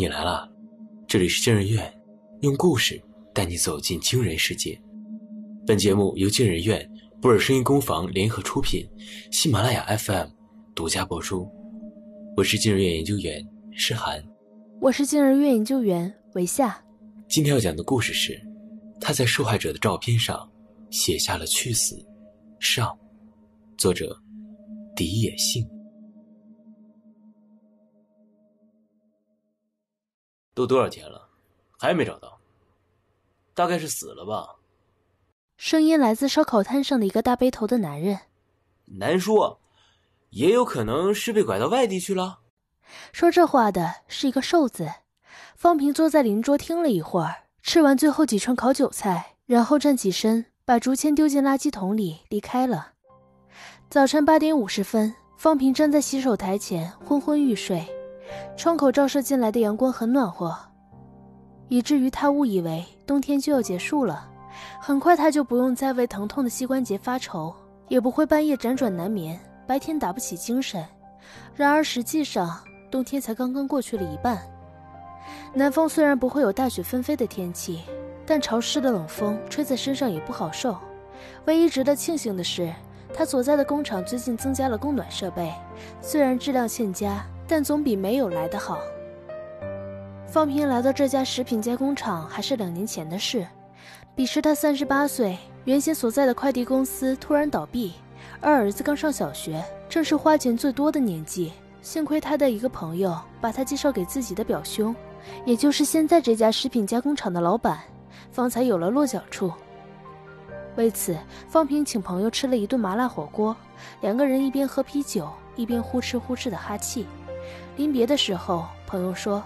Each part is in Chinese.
你来了，这里是惊人院，用故事带你走进惊人世界。本节目由惊人院、布尔声音工坊联合出品，喜马拉雅 FM 独家播出。我是惊人院研究员诗涵，我是惊人院研究员韦夏。今天要讲的故事是，他在受害者的照片上写下了去死上，作者荻野幸。都多少天了，还没找到，大概是死了吧。声音来自烧烤摊上的一个大背头的男人。难说，也有可能是被拐到外地去了。说这话的是一个瘦子。方平坐在邻桌听了一会儿，吃完最后几串烤韭菜，然后站起身，把竹签丢进垃圾桶里离开了。早晨8点50分，方平站在洗手台前昏昏欲睡，窗口照射进来的阳光很暖和，以至于他误以为冬天就要结束了。很快他就不用再为疼痛的膝关节发愁，也不会半夜辗转难眠，白天打不起精神。然而实际上冬天才刚刚过去了一半。南方虽然不会有大雪纷飞的天气，但潮湿的冷风吹在身上也不好受。唯一值得庆幸的是，他所在的工厂最近增加了供暖设备，虽然质量欠佳，但总比没有来得好。方平来到这家食品加工厂还是2年前的事，彼时他38岁，原先所在的快递公司突然倒闭，而儿子刚上小学，正是花钱最多的年纪。幸亏他的一个朋友把他介绍给自己的表兄，也就是现在这家食品加工厂的老板，方才有了落脚处。为此，方平请朋友吃了一顿麻辣火锅，2个人一边喝啤酒，一边呼哧呼哧的哈气。临别的时候，朋友说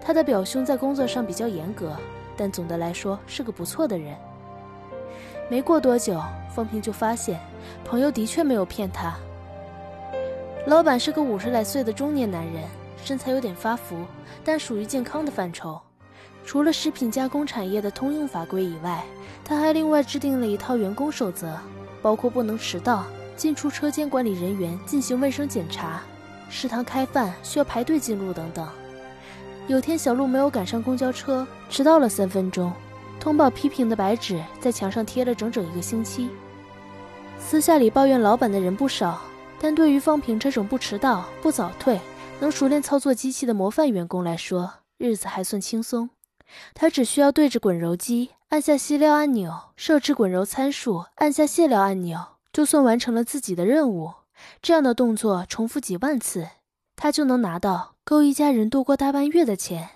他的表兄在工作上比较严格，但总的来说是个不错的人。没过多久，方平就发现朋友的确没有骗他。老板是个50来岁的中年男人，身材有点发福，但属于健康的范畴。除了食品加工产业的通用法规以外，他还另外制定了一套员工守则，包括不能迟到，进出车间管理人员进行卫生检查，食堂开饭需要排队进入等等。有天小鹿没有赶上公交车，迟到了3分钟，通报批评的白纸在墙上贴了整整1个星期。私下里抱怨老板的人不少，但对于方平这种不迟到不早退，能熟练操作机器的模范员工来说，日子还算轻松。他只需要对着滚揉机按下吸料按钮，设置滚揉参数，按下泄料按钮，就算完成了自己的任务。这样的动作重复几万次，他就能拿到够一家人度过大半月的钱。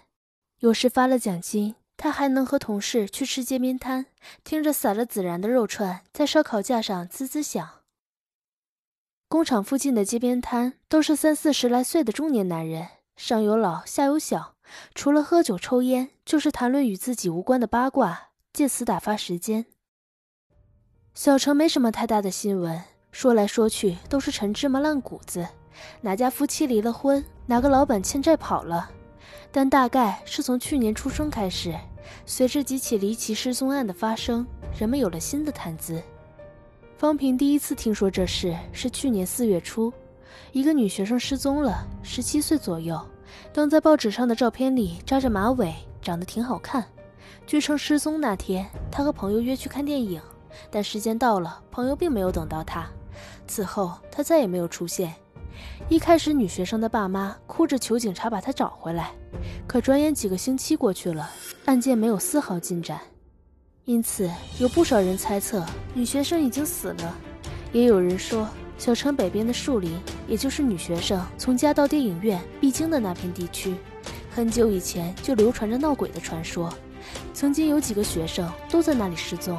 有时发了奖金，他还能和同事去吃街边摊，听着撒了孜然的肉串在烧烤架上滋滋响。工厂附近的街边摊都是30-40来岁的中年男人，上有老下有小，除了喝酒抽烟，就是谈论与自己无关的八卦，借此打发时间。小城没什么太大的新闻，说来说去都是陈芝麻烂谷子，哪家夫妻离了婚，哪个老板欠债跑了。但大概是从去年初春开始，随着几起离奇失踪案的发生，人们有了新的谈资。方平第一次听说这事是去年4月初，一个女学生失踪了，17岁左右，刚在报纸上的照片里扎着马尾，长得挺好看。据称失踪那天，她和朋友约去看电影，但时间到了，朋友并没有等到她。此后她再也没有出现。一开始女学生的爸妈哭着求警察把她找回来，可转眼几个星期过去了，案件没有丝毫进展。因此有不少人猜测女学生已经死了，也有人说小城北边的树林，也就是女学生从家到电影院必经的那片地区，很久以前就流传着闹鬼的传说，曾经有几个学生都在那里失踪。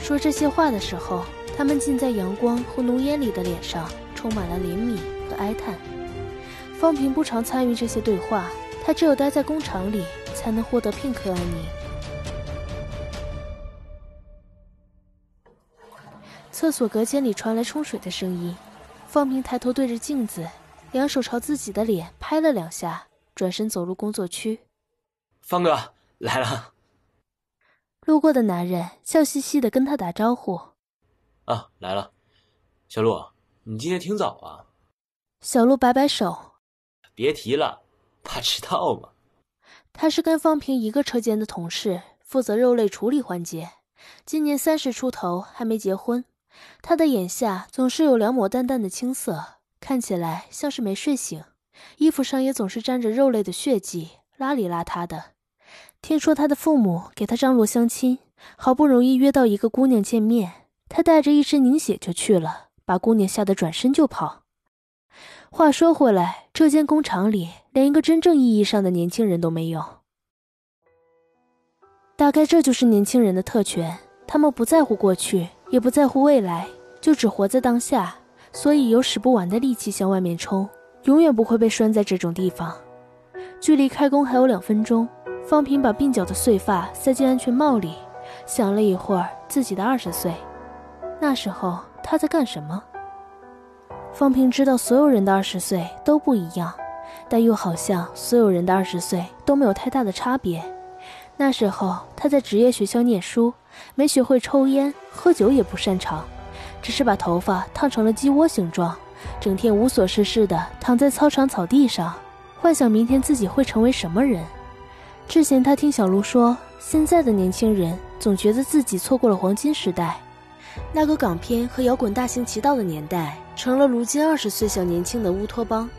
说这些话的时候，他们浸在阳光和浓烟里的脸上充满了怜悯和哀叹。方平不常参与这些对话，他只有待在工厂里才能获得片刻安宁。厕所隔间里传来冲水的声音，方平抬头对着镜子，2手朝自己的脸拍了2下，转身走入工作区。方哥来了。路过的男人笑嘻嘻地跟他打招呼。啊，来了。小鹿，你今天挺早啊。小鹿摆摆手。别提了，怕迟到嘛。他是跟方平一个车间的同事，负责肉类处理环节。今年30出头，还没结婚。他的眼下总是有两抹淡淡的青色，看起来像是没睡醒。衣服上也总是沾着肉类的血迹，邋里邋遢的。听说他的父母给他张罗相亲，好不容易约到一个姑娘见面，他带着一身凝血就去了，把姑娘吓得转身就跑。话说回来，这间工厂里连一个真正意义上的年轻人都没有。大概这就是年轻人的特权，他们不在乎过去，也不在乎未来，就只活在当下，所以有使不完的力气向外面冲，永远不会被拴在这种地方。距离开工还有2分钟，方平把鬓角的碎发塞进安全帽里，想了一会儿自己的20岁，那时候他在干什么？方平知道所有人的20岁都不一样，但又好像所有人的20岁都没有太大的差别。那时候他在职业学校念书，没学会抽烟，喝酒也不擅长，只是把头发烫成了鸡窝形状，整天无所事事的躺在操场草地上，幻想明天自己会成为什么人。之前他听小卢说，现在的年轻人总觉得自己错过了黄金时代，那个港片和摇滚大行其道的年代，成了如今20岁小年轻的乌托邦。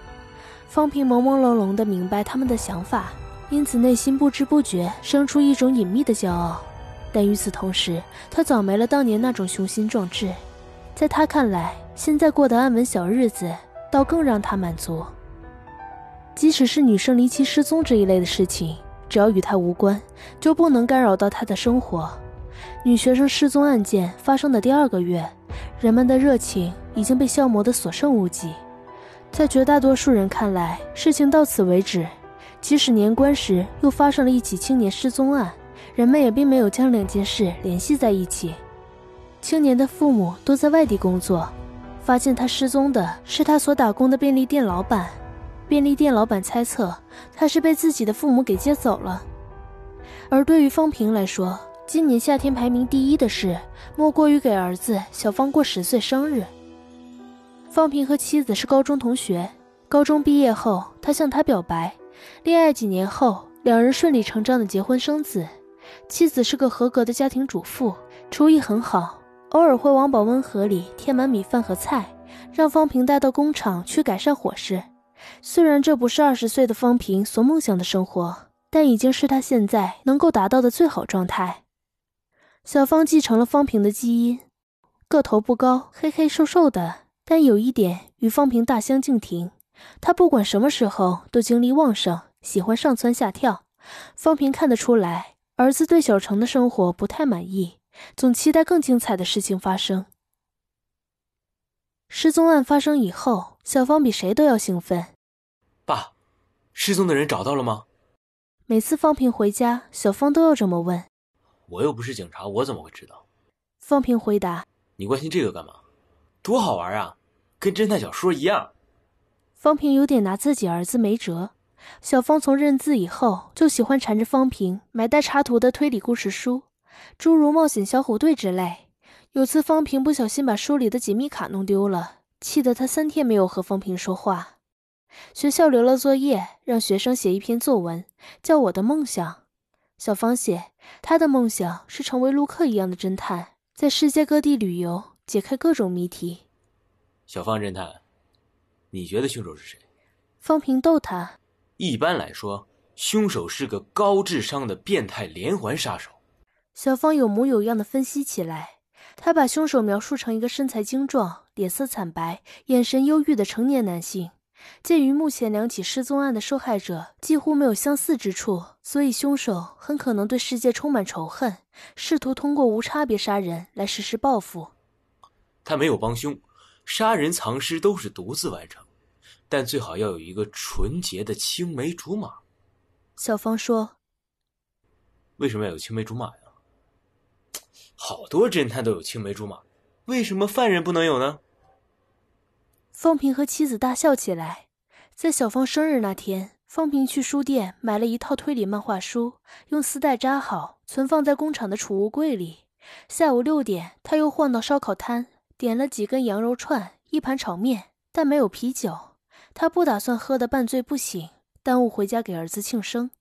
方平朦朦胧胧地明白他们的想法，因此内心不知不觉生出一种隐秘的骄傲。但与此同时，他早没了当年那种雄心壮志。在他看来，现在过得安稳小日子倒更让他满足。即使是女生离奇失踪这一类的事情，只要与他无关，就不能干扰到他的生活。女学生失踪案件发生的第2个月，人们的热情已经被消磨得所剩无几。在绝大多数人看来，事情到此为止。即使年关时又发生了一起青年失踪案，人们也并没有将两件事联系在一起。青年的父母都在外地工作，发现他失踪的是他所打工的便利店老板。便利店老板猜测他是被自己的父母给接走了。而对于方平来说，今年夏天排名第1的事，莫过于给儿子小方过10岁生日。方平和妻子是高中同学，高中毕业后，他向她表白。恋爱几年后，两人顺理成章的结婚生子。妻子是个合格的家庭主妇，厨艺很好，偶尔会往保温盒里填满米饭和菜，让方平带到工厂去改善伙食。虽然这不是20岁的方平所梦想的生活，但已经是他现在能够达到的最好状态。小方继承了方平的基因，个头不高，黑黑瘦瘦的，但有一点与方平大相径庭。他不管什么时候都精力旺盛，喜欢上蹿下跳。方平看得出来，儿子对小城的生活不太满意，总期待更精彩的事情发生。失踪案发生以后，小方比谁都要兴奋。爸，失踪的人找到了吗？每次方平回家，小方都要这么问。我又不是警察，我怎么会知道？方平回答。你关心这个干嘛？多好玩啊，跟侦探小说一样。方平有点拿自己儿子没辙。小方从认字以后就喜欢缠着方平买带插图的推理故事书，诸如冒险小虎队之类。有次方平不小心把书里的解密卡弄丢了，气得他3天没有和方平说话。学校留了作业，让学生写一篇作文，叫我的梦想。小方写，他的梦想是成为卢克一样的侦探，在世界各地旅游，解开各种谜题。小方侦探，你觉得凶手是谁？方平逗他。一般来说，凶手是个高智商的变态连环杀手。小方有模有样地分析起来，他把凶手描述成一个身材精壮、脸色惨白、眼神忧郁的成年男性。鉴于目前2起失踪案的受害者几乎没有相似之处，所以凶手很可能对世界充满仇恨，试图通过无差别杀人来实施报复。他没有帮凶，杀人藏尸都是独自完成，但最好要有一个纯洁的青梅竹马。小芳说。为什么要有青梅竹马呀？好多侦探都有青梅竹马，为什么犯人不能有呢？方平和妻子大笑起来。在小芳生日那天，方平去书店买了一套推理漫画书，用丝带扎好，存放在工厂的储物柜里。下午6点，他又晃到烧烤摊，点了几根羊肉串，一盘炒面，但没有啤酒。他不打算喝得半醉不醒，耽误回家给儿子庆生。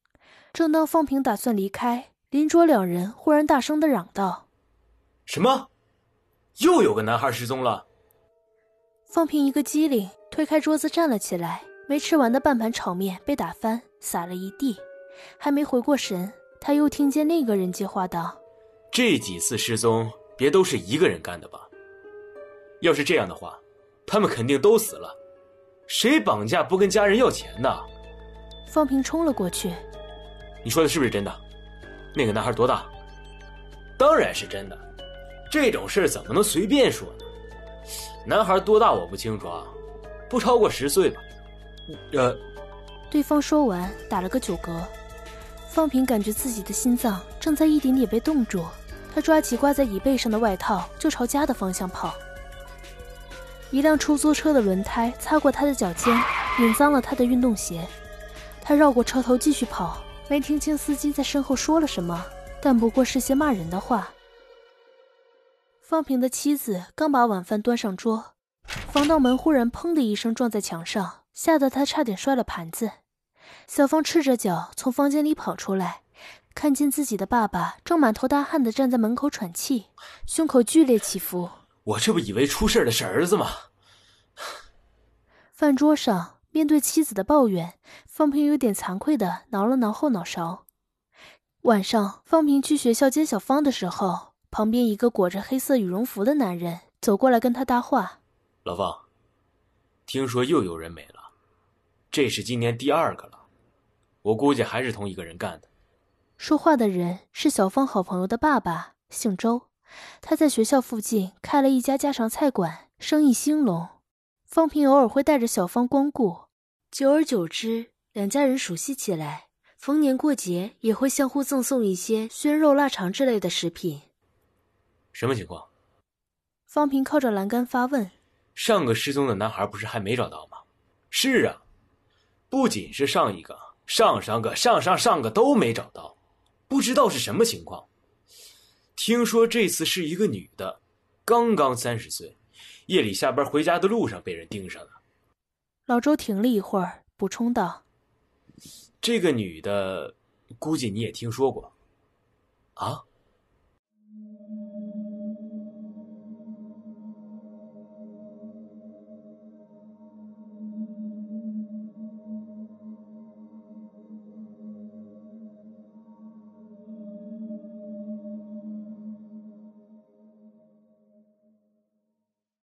正当方平打算离开，林卓两人忽然大声地嚷道：“什么？又有个男孩失踪了！”方平一个机灵，推开桌子站了起来，没吃完的半盘炒面被打翻，洒了一地。还没回过神，他又听见另一个人接话道：“这几次失踪，别都是一个人干的吧？要是这样的话，他们肯定都死了。谁绑架不跟家人要钱呢？”方平冲了过去：“你说的是不是真的？那个男孩多大？”“当然是真的，这种事怎么能随便说呢？男孩多大我不清楚啊，不超过10岁吧。”对方说完打了个9嗝。方平感觉自己的心脏正在一点点被冻住，他抓起挂在椅背上的外套就朝家的方向跑。一辆出租车的轮胎擦过他的脚尖，引脏了他的运动鞋。他绕过车头继续跑，没听清司机在身后说了什么，但不过是些骂人的话。方平的妻子刚把晚饭端上桌，防盗门忽然砰的一声撞在墙上，吓得他差点摔了盘子。小芳赤着脚从房间里跑出来，看见自己的爸爸正满头大汗地站在门口喘气，胸口剧烈起伏。“我这不以为出事的是儿子吗？”饭桌上面对妻子的抱怨，方平有点惭愧地挠了挠后脑勺。晚上方平去学校接小芳的时候，旁边一个裹着黑色羽绒服的男人走过来跟他搭话：“老方，听说又有人没了，这是今年第2个了，我估计还是同一个人干的。”说话的人是小芳好朋友的爸爸，姓周，他在学校附近开了一家家常菜馆，生意兴隆。方平偶尔会带着小芳光顾，久而久之，两家人熟悉起来，逢年过节也会相互赠送一些鲜肉、腊肠之类的食品。“什么情况？”方平靠着栏杆发问。“上个失踪的男孩不是还没找到吗？”“是啊，不仅是上一个，上上个都没找到，不知道是什么情况。听说这次是一个女的，刚刚30岁，夜里下班回家的路上被人盯上了。”老周停了一会儿，补充道：“这个女的，估计你也听说过。”“啊？”